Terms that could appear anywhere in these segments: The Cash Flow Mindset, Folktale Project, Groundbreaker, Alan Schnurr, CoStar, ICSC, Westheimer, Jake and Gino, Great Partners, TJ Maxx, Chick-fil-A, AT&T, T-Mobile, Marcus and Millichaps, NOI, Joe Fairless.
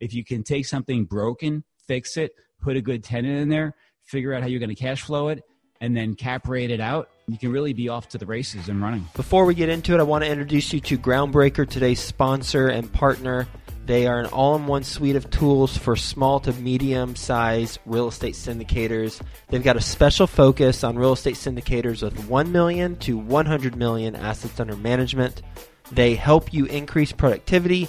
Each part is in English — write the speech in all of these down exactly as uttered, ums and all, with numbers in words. If you can take something broken, fix it, put a good tenant in there, figure out how you're going to cash flow it, and then cap rate it out, you can really be off to the races and running. Before we get into it, I want to introduce you to Groundbreaker, today's sponsor and partner. They are an all-in-one suite of tools for small to medium-sized real estate syndicators. They've got a special focus on real estate syndicators with one million dollars to one hundred million dollars assets under management. They help you increase productivity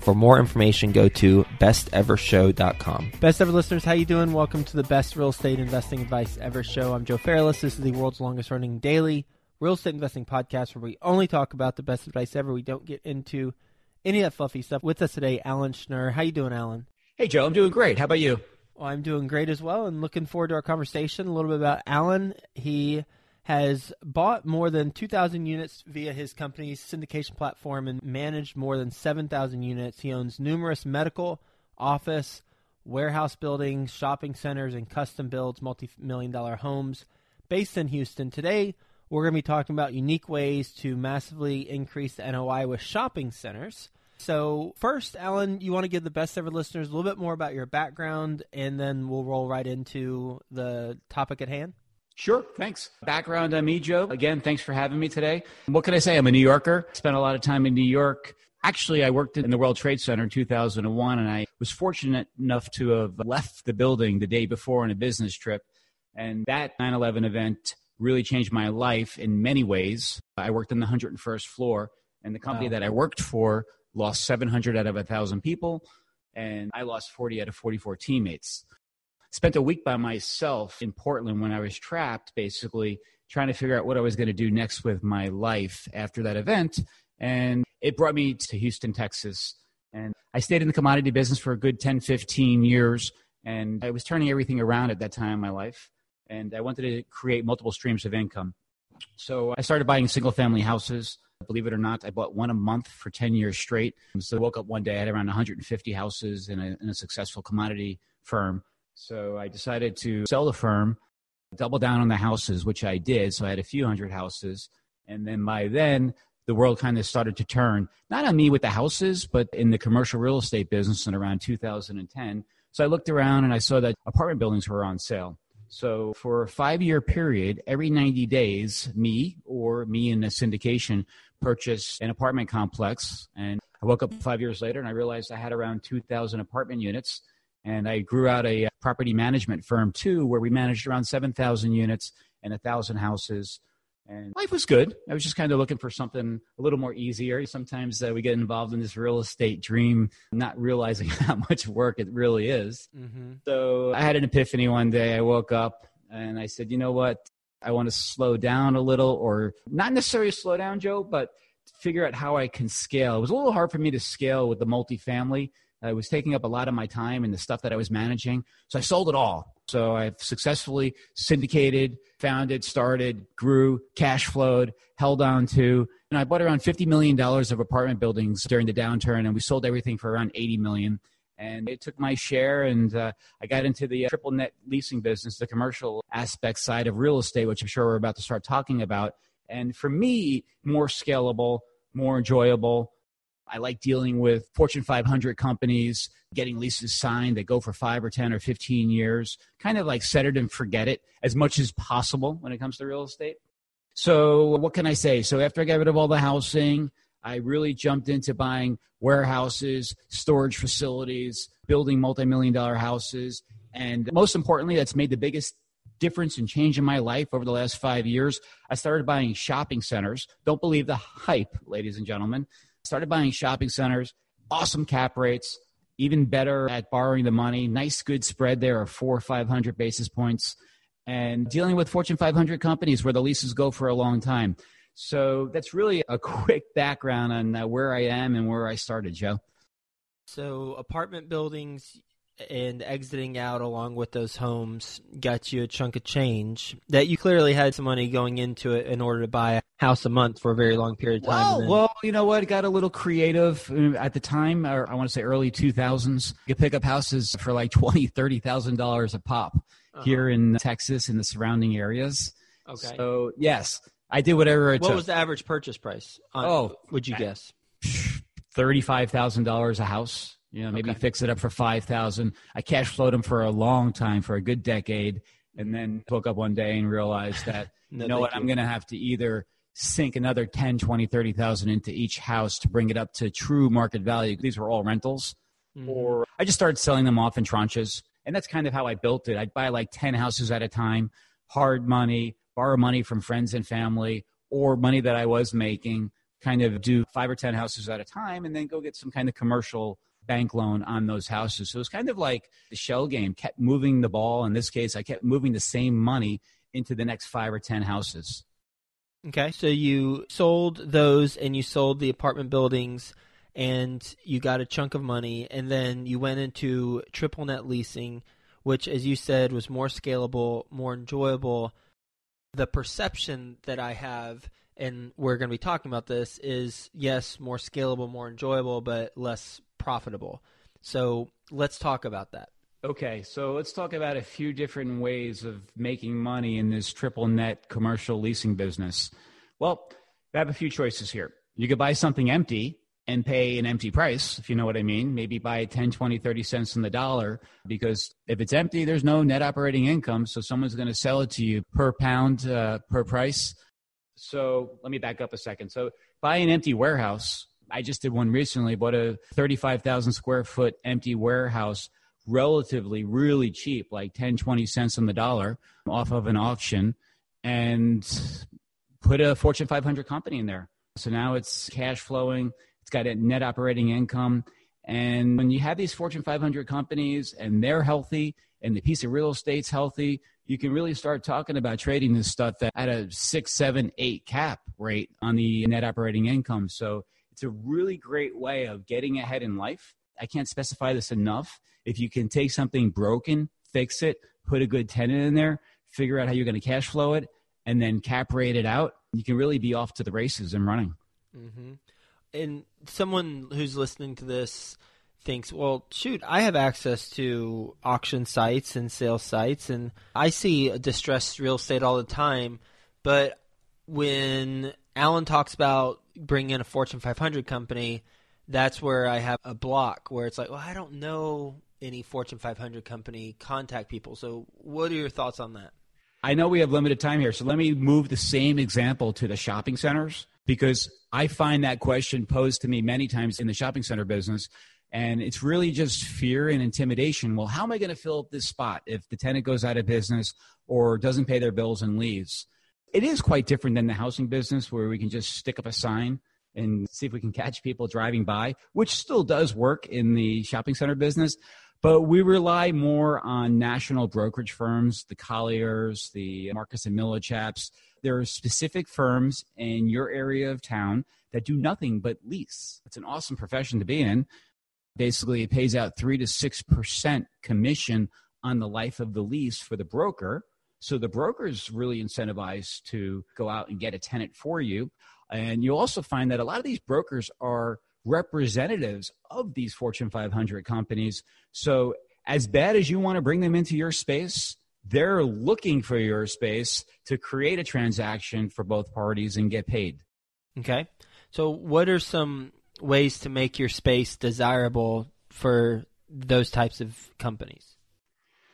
For more information, go to best ever show dot com. Best Ever listeners, how you doing? Welcome to the Best Real Estate Investing Advice Ever Show. I'm Joe Fairless. This is the world's longest running daily real estate investing podcast where we only talk about the best advice ever. We don't get into any of that fluffy stuff. With us today, Alan Schnurr. How you doing, Alan? Hey, Joe. I'm doing great. How about you? Well, I'm doing great as well and looking forward to our conversation. A little bit about Alan. He has bought more than two thousand units via his company's syndication platform and managed more than seven thousand units. He owns numerous medical, office, warehouse buildings, shopping centers, and custom builds multi-million dollar homes based in Houston. Today, we're going to be talking about unique ways to massively increase the N O I with shopping centers. So first, Alan, you want to give the Best Ever listeners a little bit more about your background, and then we'll roll right into the topic at hand. Sure. Thanks. Background on me, Joe. Again, thanks for having me today. What can I say? I'm a New Yorker. Spent a lot of time in New York. Actually, I worked in the World Trade Center in two thousand one, and I was fortunate enough to have left the building the day before on a business trip. And that nine eleven event really changed my life in many ways. I worked on the one hundred first floor, and the company wow. that I worked for lost seven hundred out of one thousand people, and I lost forty out of forty-four teammates. Spent a week by myself in Portland when I was trapped, basically trying to figure out what I was going to do next with my life after that event. And it brought me to Houston, Texas. And I stayed in the commodity business for a good ten, fifteen years. And I was turning everything around at that time in my life. And I wanted to create multiple streams of income. So I started buying single family houses. Believe it or not, I bought one a month for ten years straight. So I woke up one day, I had around one hundred fifty houses in a, in a successful commodity firm. So I decided to sell the firm, double down on the houses, which I did. So I had a few hundred houses. And then by then, the world kind of started to turn, not on me with the houses, but in the commercial real estate business in around two thousand ten. So I looked around and I saw that apartment buildings were on sale. So for a five-year period, every ninety days, me or me in a syndication purchased an apartment complex. And I woke up five years later and I realized I had around two thousand apartment units. And I grew out a property management firm too, where we managed around seven thousand units and one thousand houses. And life was good. I was just kind of looking for something a little more easier. Sometimes uh, we get involved in this real estate dream, not realizing how much work it really is. Mm-hmm. So I had an epiphany one day. I woke up and I said, you know what? I want to slow down a little, or not necessarily slow down, Joe, but figure out how I can scale. It was a little hard for me to scale with the multifamily. It was taking up a lot of my time and the stuff that I was managing. So I sold it all. So I've successfully syndicated, founded, started, grew, cash flowed, held on to. And I bought around fifty million dollars of apartment buildings during the downturn, and we sold everything for around eighty million dollars. And it took my share, and uh, I got into the uh, triple net leasing business, the commercial aspect side of real estate, which I'm sure we're about to start talking about. And for me, more scalable, more enjoyable. I like dealing with Fortune five hundred companies, getting leases signed that go for five or ten or fifteen years, kind of like set it and forget it as much as possible when it comes to real estate. So what can I say? So after I got rid of all the housing, I really jumped into buying warehouses, storage facilities, building multi-million dollar houses. And most importantly, that's made the biggest difference and change in my life over the last five years. I started buying shopping centers. Don't believe the hype, ladies and gentlemen. Started buying shopping centers, awesome cap rates, even better at borrowing the money, nice good spread there of four or five hundred basis points, and dealing with Fortune five hundred companies where the leases go for a long time. So that's really a quick background on where I am and where I started, Joe. So apartment buildings and exiting out along with those homes got you a chunk of change that you clearly had some money going into it in order to buy a house a month for a very long period of time. Well, then- well you know what? It got a little creative at the time, or I want to say early two thousands. You could pick up houses for like twenty thousand dollars, thirty thousand dollars a pop uh-huh. here in Texas and the surrounding areas. Okay. So yes, I did whatever it what took. What was the average purchase price? On, oh, would you I, guess? thirty-five thousand dollars a house. You know, maybe okay. fix it up for five thousand. I cash flowed them for a long time, for a good decade, and then woke up one day and realized that, no, you know what, you. I'm going to have to either sink another ten, twenty, thirty thousand into each house to bring it up to true market value. These were all rentals. Mm-hmm. Or I just started selling them off in tranches. And that's kind of how I built it. I'd buy like ten houses at a time, hard money, borrow money from friends and family, or money that I was making, kind of do five or ten houses at a time, and then go get some kind of commercial bank loan on those houses. So it was kind of like the shell game, kept moving the ball. In this case, I kept moving the same money into the next five or ten houses. Okay. So you sold those and you sold the apartment buildings and you got a chunk of money. And then you went into triple net leasing, which, as you said, was more scalable, more enjoyable. The perception that I have, and we're going to be talking about this, is yes, more scalable, more enjoyable, but less profitable. So let's talk about that. Okay. So let's talk about a few different ways of making money in this triple net commercial leasing business. Well, I have a few choices here. You could buy something empty and pay an empty price, if you know what I mean. Maybe buy ten, twenty, thirty cents on the dollar, because if it's empty, there's no net operating income. So someone's going to sell it to you per pound, uh, per price. So let me back up a second. So buy an empty warehouse. I just did one recently, bought a thirty-five thousand square foot empty warehouse, relatively really cheap, like ten, twenty cents on the dollar off of an auction, and put a Fortune five hundred company in there. So now it's cash flowing. It's got a net operating income. And when you have these Fortune five hundred companies and they're healthy and the piece of real estate's healthy, you can really start talking about trading this stuff at a six, seven, eight cap rate on the net operating income. So it's a really great way of getting ahead in life. I can't specify this enough. If you can take something broken, fix it, put a good tenant in there, figure out how you're going to cash flow it, and then cap rate it out, you can really be off to the races and running. Mm-hmm. And someone who's listening to this thinks, well, shoot, I have access to auction sites and sales sites, and I see distressed real estate all the time. But when Alan talks about bring in a Fortune five hundred company, that's where I have a block where it's like, well, I don't know any Fortune five hundred company contact people. So what are your thoughts on that? I know we have limited time here, so let me move the same example to the shopping centers, because I find that question posed to me many times in the shopping center business, and it's really just fear and intimidation. Well, how am I going to fill up this spot if the tenant goes out of business or doesn't pay their bills and leaves? It is quite different than the housing business, where we can just stick up a sign and see if we can catch people driving by, which still does work in the shopping center business. But we rely more on national brokerage firms, the Colliers, the Marcus and Millichaps. There are specific firms in your area of town that do nothing but lease. It's an awesome profession to be in. Basically, it pays out three to six percent commission on the life of the lease for the broker. So the broker is really incentivized to go out and get a tenant for you. And you'll also find that a lot of these brokers are representatives of these Fortune five hundred companies. So as bad as you want to bring them into your space, they're looking for your space to create a transaction for both parties and get paid. Okay. So what are some ways to make your space desirable for those types of companies?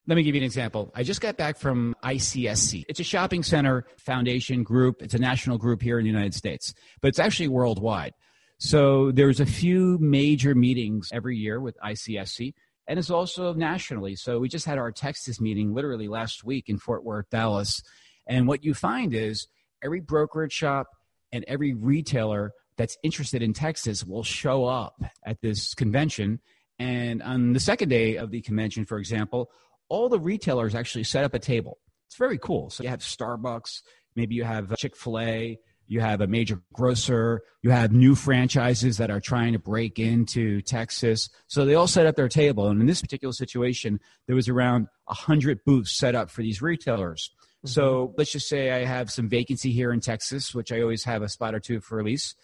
Let me give you an example. I just got back from I C S C. It's a shopping center foundation group. It's a national group here in the United States, but it's actually worldwide. So there's a few major meetings every year with I C S C, and it's also nationally. So we just had our Texas meeting literally last week in Fort Worth, Dallas. And what you find is every brokerage shop and every retailer that's interested in Texas will show up at this convention. And on the second day of the convention, for example, all the retailers actually set up a table. It's very cool. So you have Starbucks, maybe you have Chick-fil-A, you have a major grocer, you have new franchises that are trying to break into Texas. So they all set up their table. And in this particular situation, there was around one hundred booths set up for these retailers. Mm-hmm. So let's just say I have some vacancy here in Texas, which I always have a spot or two for lease.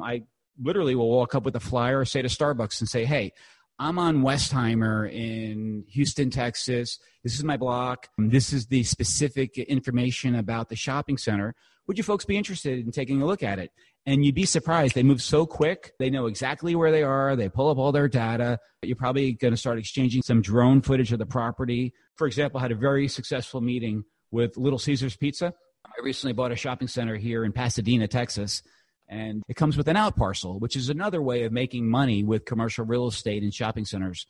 I literally will walk up with a flyer, say to Starbucks and say, hey, I'm on Westheimer in Houston, Texas. This is my block. This is the specific information about the shopping center. Would you folks be interested in taking a look at it? And you'd be surprised. They move so quick. They know exactly where they are. They pull up all their data. You're probably going to start exchanging some drone footage of the property. For example, I had a very successful meeting with Little Caesars Pizza. I recently bought a shopping center here in Pasadena, Texas. And it comes with an out parcel, which is another way of making money with commercial real estate and shopping centers.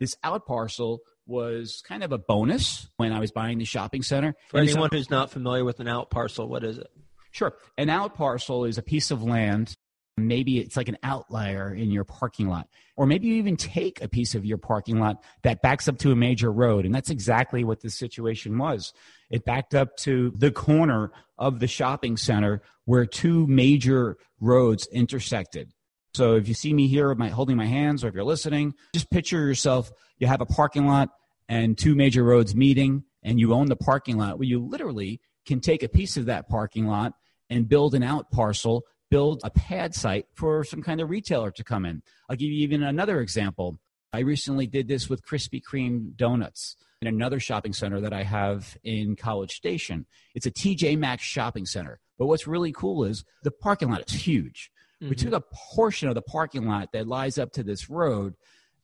This out parcel was kind of a bonus when I was buying the shopping center. For and anyone so- who's not familiar with an out parcel, what is it? Sure. An out parcel is a piece of land. Maybe it's like an outlier in your parking lot, or maybe you even take a piece of your parking lot that backs up to a major road. And that's exactly what this situation was. It backed up to the corner of the shopping center where two major roads intersected. So if you see me here my, holding my hands, or if you're listening, just picture yourself, you have a parking lot and two major roads meeting, and you own the parking lot. Well, you literally can take a piece of that parking lot and build an out parcel, build a pad site for some kind of retailer to come in. I'll give you even another example. I recently did this with Krispy Kreme Donuts in another shopping center that I have in College Station. It's a T J Maxx shopping center. But what's really cool is the parking lot is huge. Mm-hmm. We took a portion of the parking lot that lies up to this road,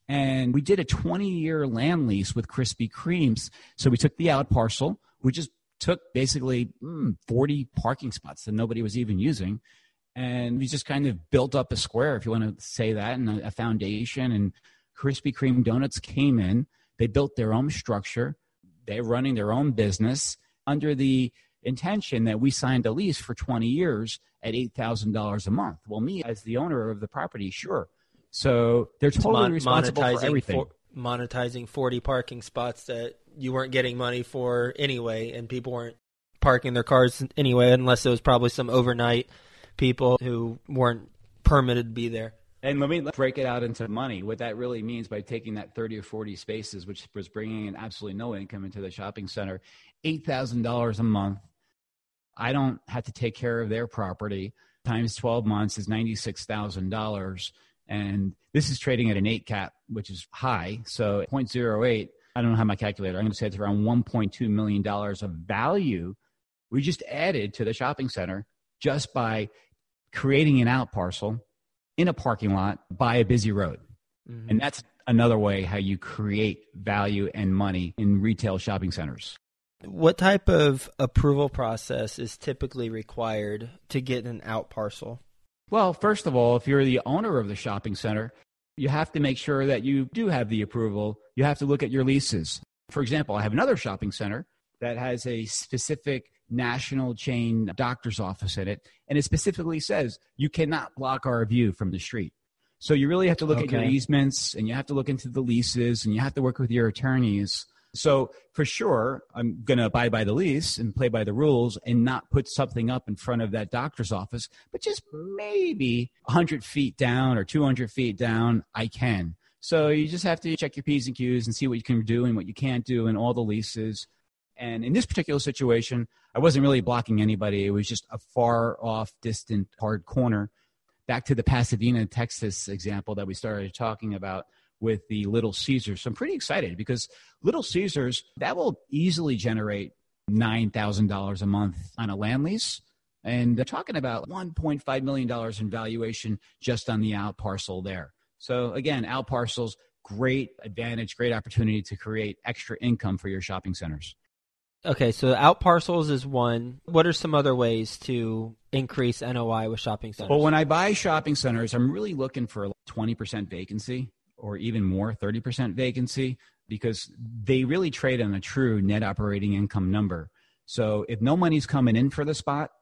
and we did a twenty-year land lease with Krispy Kreme's. So we took the out parcel. We just took basically mm, forty parking spots that nobody was even using. And we just kind of built up a square, if you want to say that, and a foundation. And Krispy Kreme Donuts came in. They built their own structure. They're running their own business under the intention that we signed a lease for twenty years at eight thousand dollars a month. Well, me as the owner of the property, sure. So they're totally mon- responsible for everything. For- monetizing forty parking spots that you weren't getting money for anyway, and people weren't parking their cars anyway, unless it was probably some overnight people who weren't permitted to be there. And let me break it out into money. What that really means by taking that thirty or forty spaces, which was bringing in absolutely no income into the shopping center, eight thousand dollars a month. I don't have to take care of their property. Times twelve months is ninety-six thousand dollars. And this is trading at an eight cap, which is high. So zero point zero eight, I don't have my calculator. I'm going to say it's around one point two million dollars of value we just added to the shopping center just by creating an out parcel in a parking lot by a busy road. Mm-hmm. And that's another way how you create value and money in retail shopping centers. what type of approval process is typically required to get an out parcel? Well, first of all, if you're the owner of the shopping center, you have to make sure that you do have the approval. You have to look at your leases. For example, I have another shopping center that has a specific national chain doctor's office in it, and it specifically says you cannot block our view from the street. So you really have to look okay. at your easements, and you have to look into the leases, and you have to work with your attorneys. So for sure, I'm going to abide by the lease and play by the rules and not put something up in front of that doctor's office, but just maybe one hundred feet down or two hundred feet down, I can. So you just have to check your P's and Q's and see what you can do and what you can't do in all the leases. And in this particular situation, I wasn't really blocking anybody. It was just a far off, distant, hard corner. Back to the Pasadena, Texas example that we started talking about with the Little Caesars. So I'm pretty excited because Little Caesars, that will easily generate nine thousand dollars a month on a land lease. And they're talking about one point five million dollars in valuation just on the out parcel there. So again, out parcels, great advantage, great opportunity to create extra income for your shopping centers. Okay, so out parcels is one. What are some other ways to increase N O I with shopping centers? Well, when I buy shopping centers, I'm really looking for twenty percent vacancy or even more, thirty percent vacancy, because they really trade on a true net operating income number. So if no money's coming in for the spot,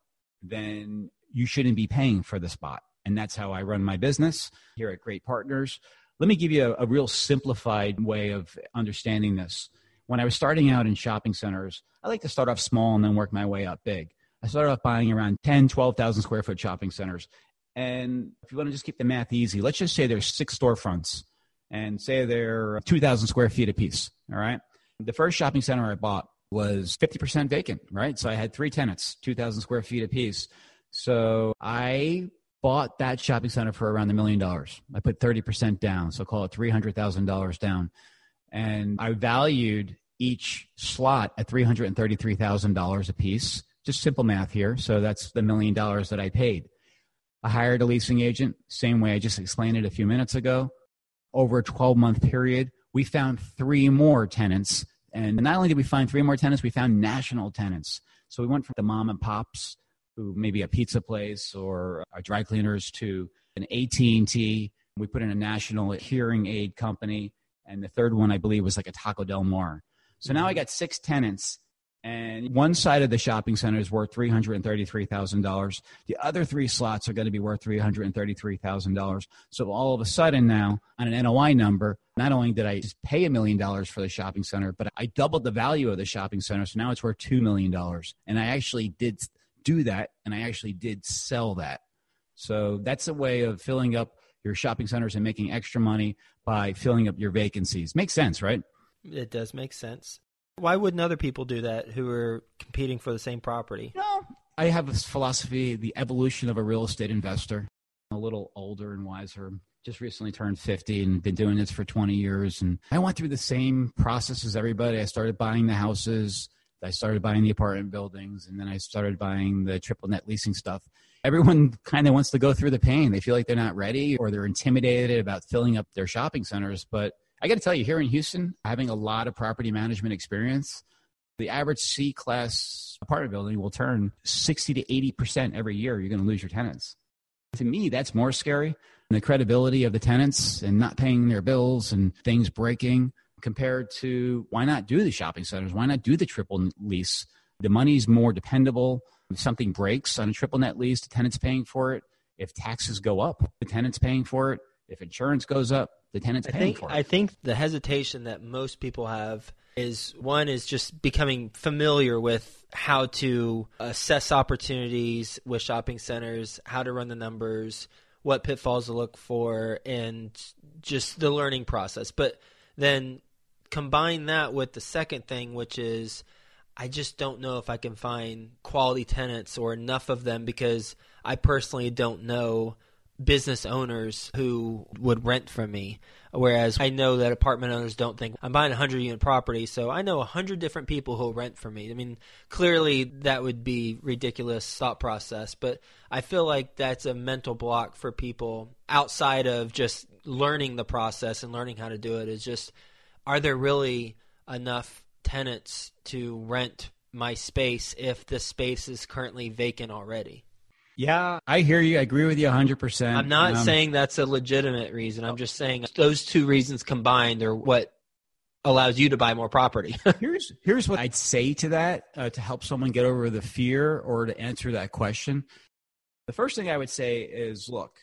then you shouldn't be paying for the spot. And that's how I run my business here at Great Partners. Let me give you a, a real simplified way of understanding this. When I was starting out in shopping centers, I like to start off small and then work my way up big. I started off buying around ten, twelve thousand square foot shopping centers. And if you want to just keep the math easy, let's just say there's six storefronts and say they're two thousand square feet apiece. All right. The first shopping center I bought was fifty percent vacant, right? So I had three tenants, two thousand square feet apiece. So I bought that shopping center for around a million dollars. I put thirty percent down. So call it three hundred thousand dollars down. And I valued each slot at three hundred thirty-three thousand dollars a piece. Just simple math here. So that's the million dollars that I paid. I hired a leasing agent, same way I just explained it a few minutes ago. Over a twelve-month period, we found three more tenants. And not only did we find three more tenants, we found national tenants. So we went from the mom and pops, who maybe a pizza place or a dry cleaners, to an A T and T. We put in a national hearing aid company. And the third one, I believe, was like a Taco Del Mar. So now I got six tenants, and one side of the shopping center is worth three hundred thirty-three thousand dollars. The other three slots are going to be worth three hundred thirty-three thousand dollars. So all of a sudden now, on an N O I number, not only did I just pay a million dollars for the shopping center, but I doubled the value of the shopping center. So now it's worth two million dollars. And I actually did do that, and I actually did sell that. So that's a way of filling up your shopping centers and making extra money by filling up your vacancies. Makes sense, right? It does make sense. Why wouldn't other people do that who are competing for the same property? You know, I have this philosophy, the evolution of a real estate investor. I'm a little older and wiser, just recently turned fifty and been doing this for twenty years. And I went through the same process as everybody. I started buying the houses. I started buying the apartment buildings, and then I started buying the triple net leasing stuff. Everyone kind of wants to go through the pain. They feel like they're not ready or they're intimidated about filling up their shopping centers. But I got to tell you, here in Houston, having a lot of property management experience, the average C-class apartment building will turn sixty to eighty percent every year. You're going to lose your tenants. To me, that's more scary than the credibility of the tenants and not paying their bills and things breaking, compared to why not do the shopping centers? Why not do the triple lease? The money's more dependable. If something breaks on a triple net lease, the tenant's paying for it. If taxes go up, the tenant's paying for it. If insurance goes up, the tenant's I paying think, for it. I think the hesitation that most people have is, one, is just becoming familiar with how to assess opportunities with shopping centers, how to run the numbers, what pitfalls to look for, and just the learning process. But then combine that with the second thing, which is I just don't know if I can find quality tenants or enough of them, because I personally don't know business owners who would rent from me, whereas I know that apartment owners don't think I'm buying a hundred-unit property, so I know one hundred different people who will rent from me. I mean, clearly that would be ridiculous thought process, but I feel like that's a mental block for people outside of just learning the process and learning how to do it. Is just, are there really enough tenants to rent my space if the space is currently vacant already. Yeah, I hear you. I agree with you one hundred percent. I'm not um, saying that's a legitimate reason. I'm just saying those two reasons combined are what allows you to buy more property. here's here's what I'd say to that uh, to help someone get over the fear or to answer that question. The first thing I would say is, look,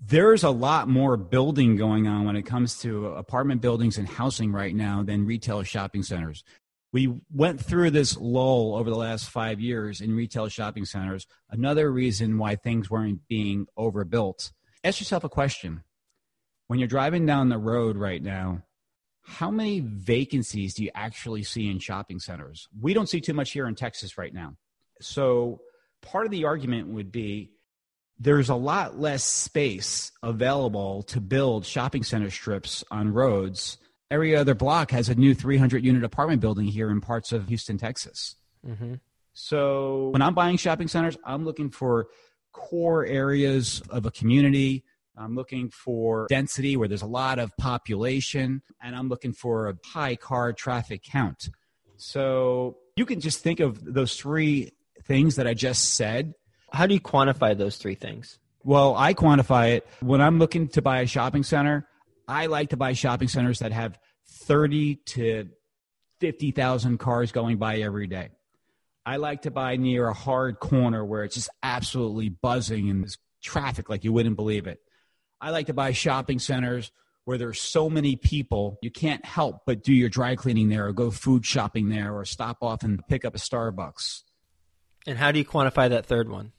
there's a lot more building going on when it comes to apartment buildings and housing right now than retail shopping centers. We went through this lull over the last five years in retail shopping centers. Another reason why things weren't being overbuilt. Ask yourself a question. When you're driving down the road right now, how many vacancies do you actually see in shopping centers? We don't see too much here in Texas right now. So part of the argument would be there's a lot less space available to build shopping center strips on roads. Every other block has a new three hundred unit apartment building here in parts of Houston, Texas. Mm-hmm. So when I'm buying shopping centers, I'm looking for core areas of a community. I'm looking for density where there's a lot of population, and I'm looking for a high car traffic count. So you can just think of those three things that I just said. How do you quantify those three things? Well, I quantify it. When I'm looking to buy a shopping center, I like to buy shopping centers that have thirty to fifty thousand cars going by every day. I like to buy near a hard corner where it's just absolutely buzzing and there's traffic like you wouldn't believe it. I like to buy shopping centers where there's so many people, you can't help but do your dry cleaning there or go food shopping there or stop off and pick up a Starbucks. And how do you quantify that third one?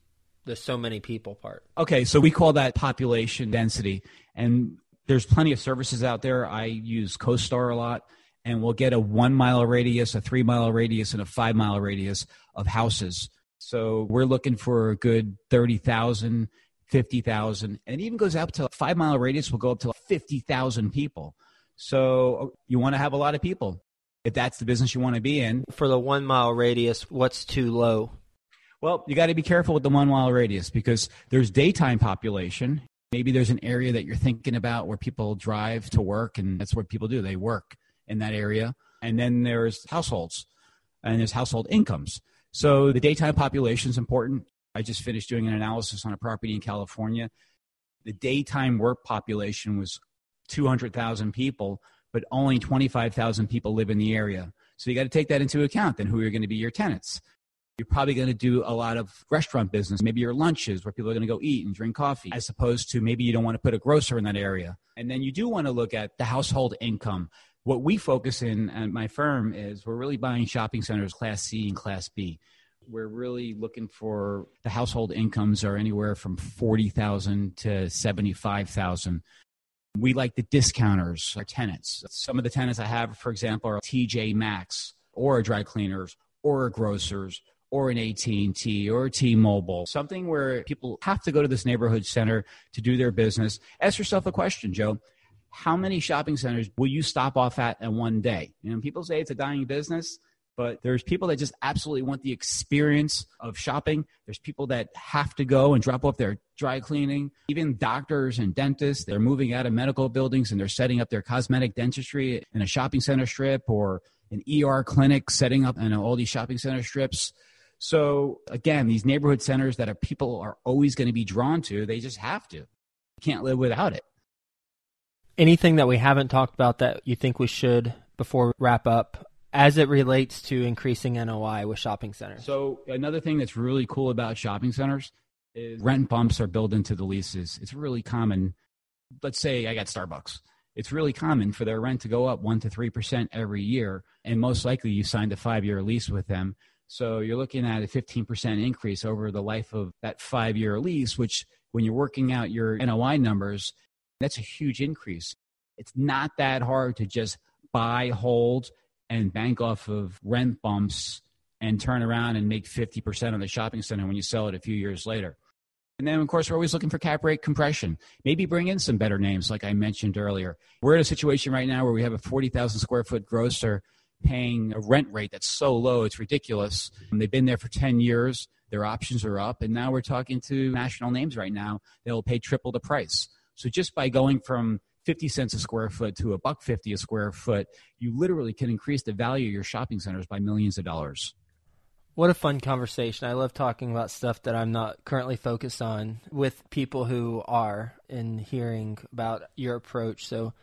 The so many people part. Okay, so we call that population density. And there's plenty of services out there. I use CoStar a lot, and we'll get a one mile radius, a three mile radius, and a five mile radius of houses. So we're looking for a good thirty thousand, fifty thousand, and it even goes up to five mile radius. We'll go up to fifty thousand people. So you want to have a lot of people if that's the business you want to be in. For the one mile radius, what's too low? Well, you got to be careful with the one mile radius because there's daytime population. Maybe there's an area that you're thinking about where people drive to work, and that's what people do. They work in that area. And then there's households, and there's household incomes. So the daytime population is important. I just finished doing an analysis on a property in California. The daytime work population was two hundred thousand people, but only twenty-five thousand people live in the area. So you got to take that into account, then who are going to be your tenants. You're probably going to do a lot of restaurant business. Maybe your lunches where people are going to go eat and drink coffee, as opposed to maybe you don't want to put a grocer in that area. And then you do want to look at the household income. What we focus in at my firm is we're really buying shopping centers, class C and class B. We're really looking for the household incomes are anywhere from forty thousand to seventy-five thousand. We like the discounters, our tenants. Some of the tenants I have, for example, are T J Maxx or dry cleaners or grocers, or an A T and T or T-Mobile, something where people have to go to this neighborhood center to do their business. Ask yourself a question, Joe. How many shopping centers will you stop off at in one day? You know, people say it's a dying business, but there's people that just absolutely want the experience of shopping. There's people that have to go and drop off their dry cleaning. Even doctors and dentists, they're moving out of medical buildings and they're setting up their cosmetic dentistry in a shopping center strip or an E R clinic setting up in all these shopping center strips. So again, these neighborhood centers that are people are always going to be drawn to, they just have to. You can't live without it. Anything that we haven't talked about that you think we should before we wrap up as it relates to increasing N O I with shopping centers? So another thing that's really cool about shopping centers is rent bumps are built into the leases. It's really common. Let's say I got Starbucks. It's really common for their rent to go up one percent to three percent every year. And most likely you signed a five-year lease with them. So you're looking at a fifteen percent increase over the life of that five-year lease, which when you're working out your N O I numbers, that's a huge increase. It's not that hard to just buy, hold, and bank off of rent bumps and turn around and make fifty percent on the shopping center when you sell it a few years later. And then, of course, we're always looking for cap rate compression. Maybe bring in some better names, like I mentioned earlier. We're in a situation right now where we have a forty thousand square foot grocer paying a rent rate that's so low, it's ridiculous. And they've been there for ten years. Their options are up. And now we're talking to national names right now. They'll pay triple the price. So just by going from fifty cents a square foot to a buck fifty a square foot, you literally can increase the value of your shopping centers by millions of dollars. What a fun conversation. I love talking about stuff that I'm not currently focused on with people who are, and hearing about your approach. So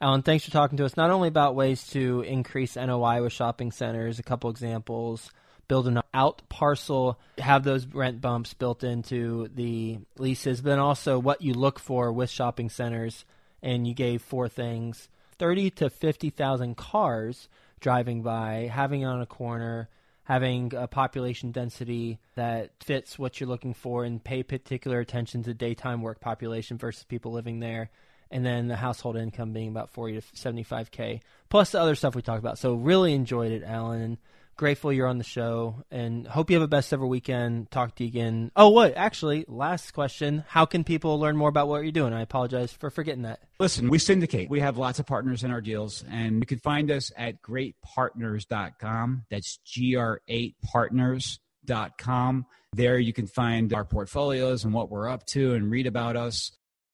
Alan, thanks for talking to us, not only about ways to increase N O I with shopping centers, a couple examples, build an out parcel, have those rent bumps built into the leases, but then also what you look for with shopping centers. And you gave four things: thirty to fifty thousand cars driving by, having it on a corner, having a population density that fits what you're looking for, and pay particular attention to daytime work population versus people living there. And then the household income being about forty to seventy-five K, plus the other stuff we talked about. So really enjoyed it, Alan. Grateful you're on the show, and hope you have a best ever weekend. Talk to you again. Oh, what? Actually, last question. How can people learn more about what you're doing? I apologize for forgetting that. Listen, we syndicate. We have lots of partners in our deals, and you can find us at great partners dot com. That's G R eight partners dot com. There you can find our portfolios and what we're up to and read about us.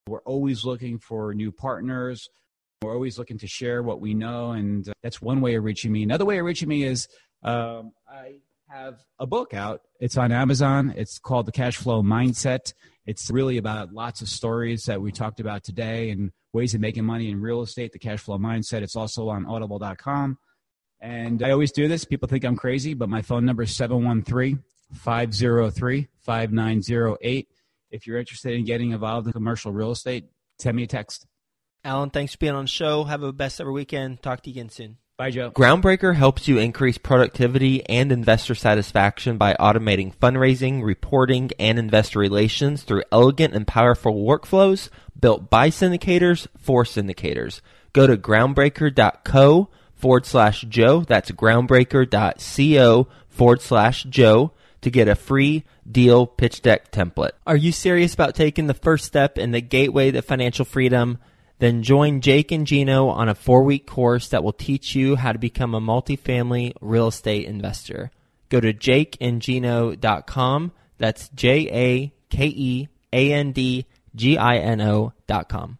We're always looking for new partners. We're always looking to share what we know, and that's one way of reaching me. Another way of reaching me is um, I have a book out. It's on Amazon. It's called The Cash Flow Mindset. It's really about lots of stories that we talked about today and ways of making money in real estate, The Cash Flow Mindset. It's also on audible dot com. And I always do this. People think I'm crazy, but my phone number is seven one three, five oh three, five nine oh eight. If you're interested in getting involved in commercial real estate, send me a text. Alan, thanks for being on the show. Have a best ever weekend. Talk to you again soon. Bye, Joe. Groundbreaker helps you increase productivity and investor satisfaction by automating fundraising, reporting, and investor relations through elegant and powerful workflows built by syndicators for syndicators. Go to groundbreaker.co forward slash Joe. That's groundbreaker.co forward slash Joe. to get a free deal pitch deck template. Are you serious about taking the first step in the gateway to financial freedom? Then join Jake and Gino on a four-week course that will teach you how to become a multifamily real estate investor. Go to jake and gino dot com. That's J A K E A N D G I N O dot com.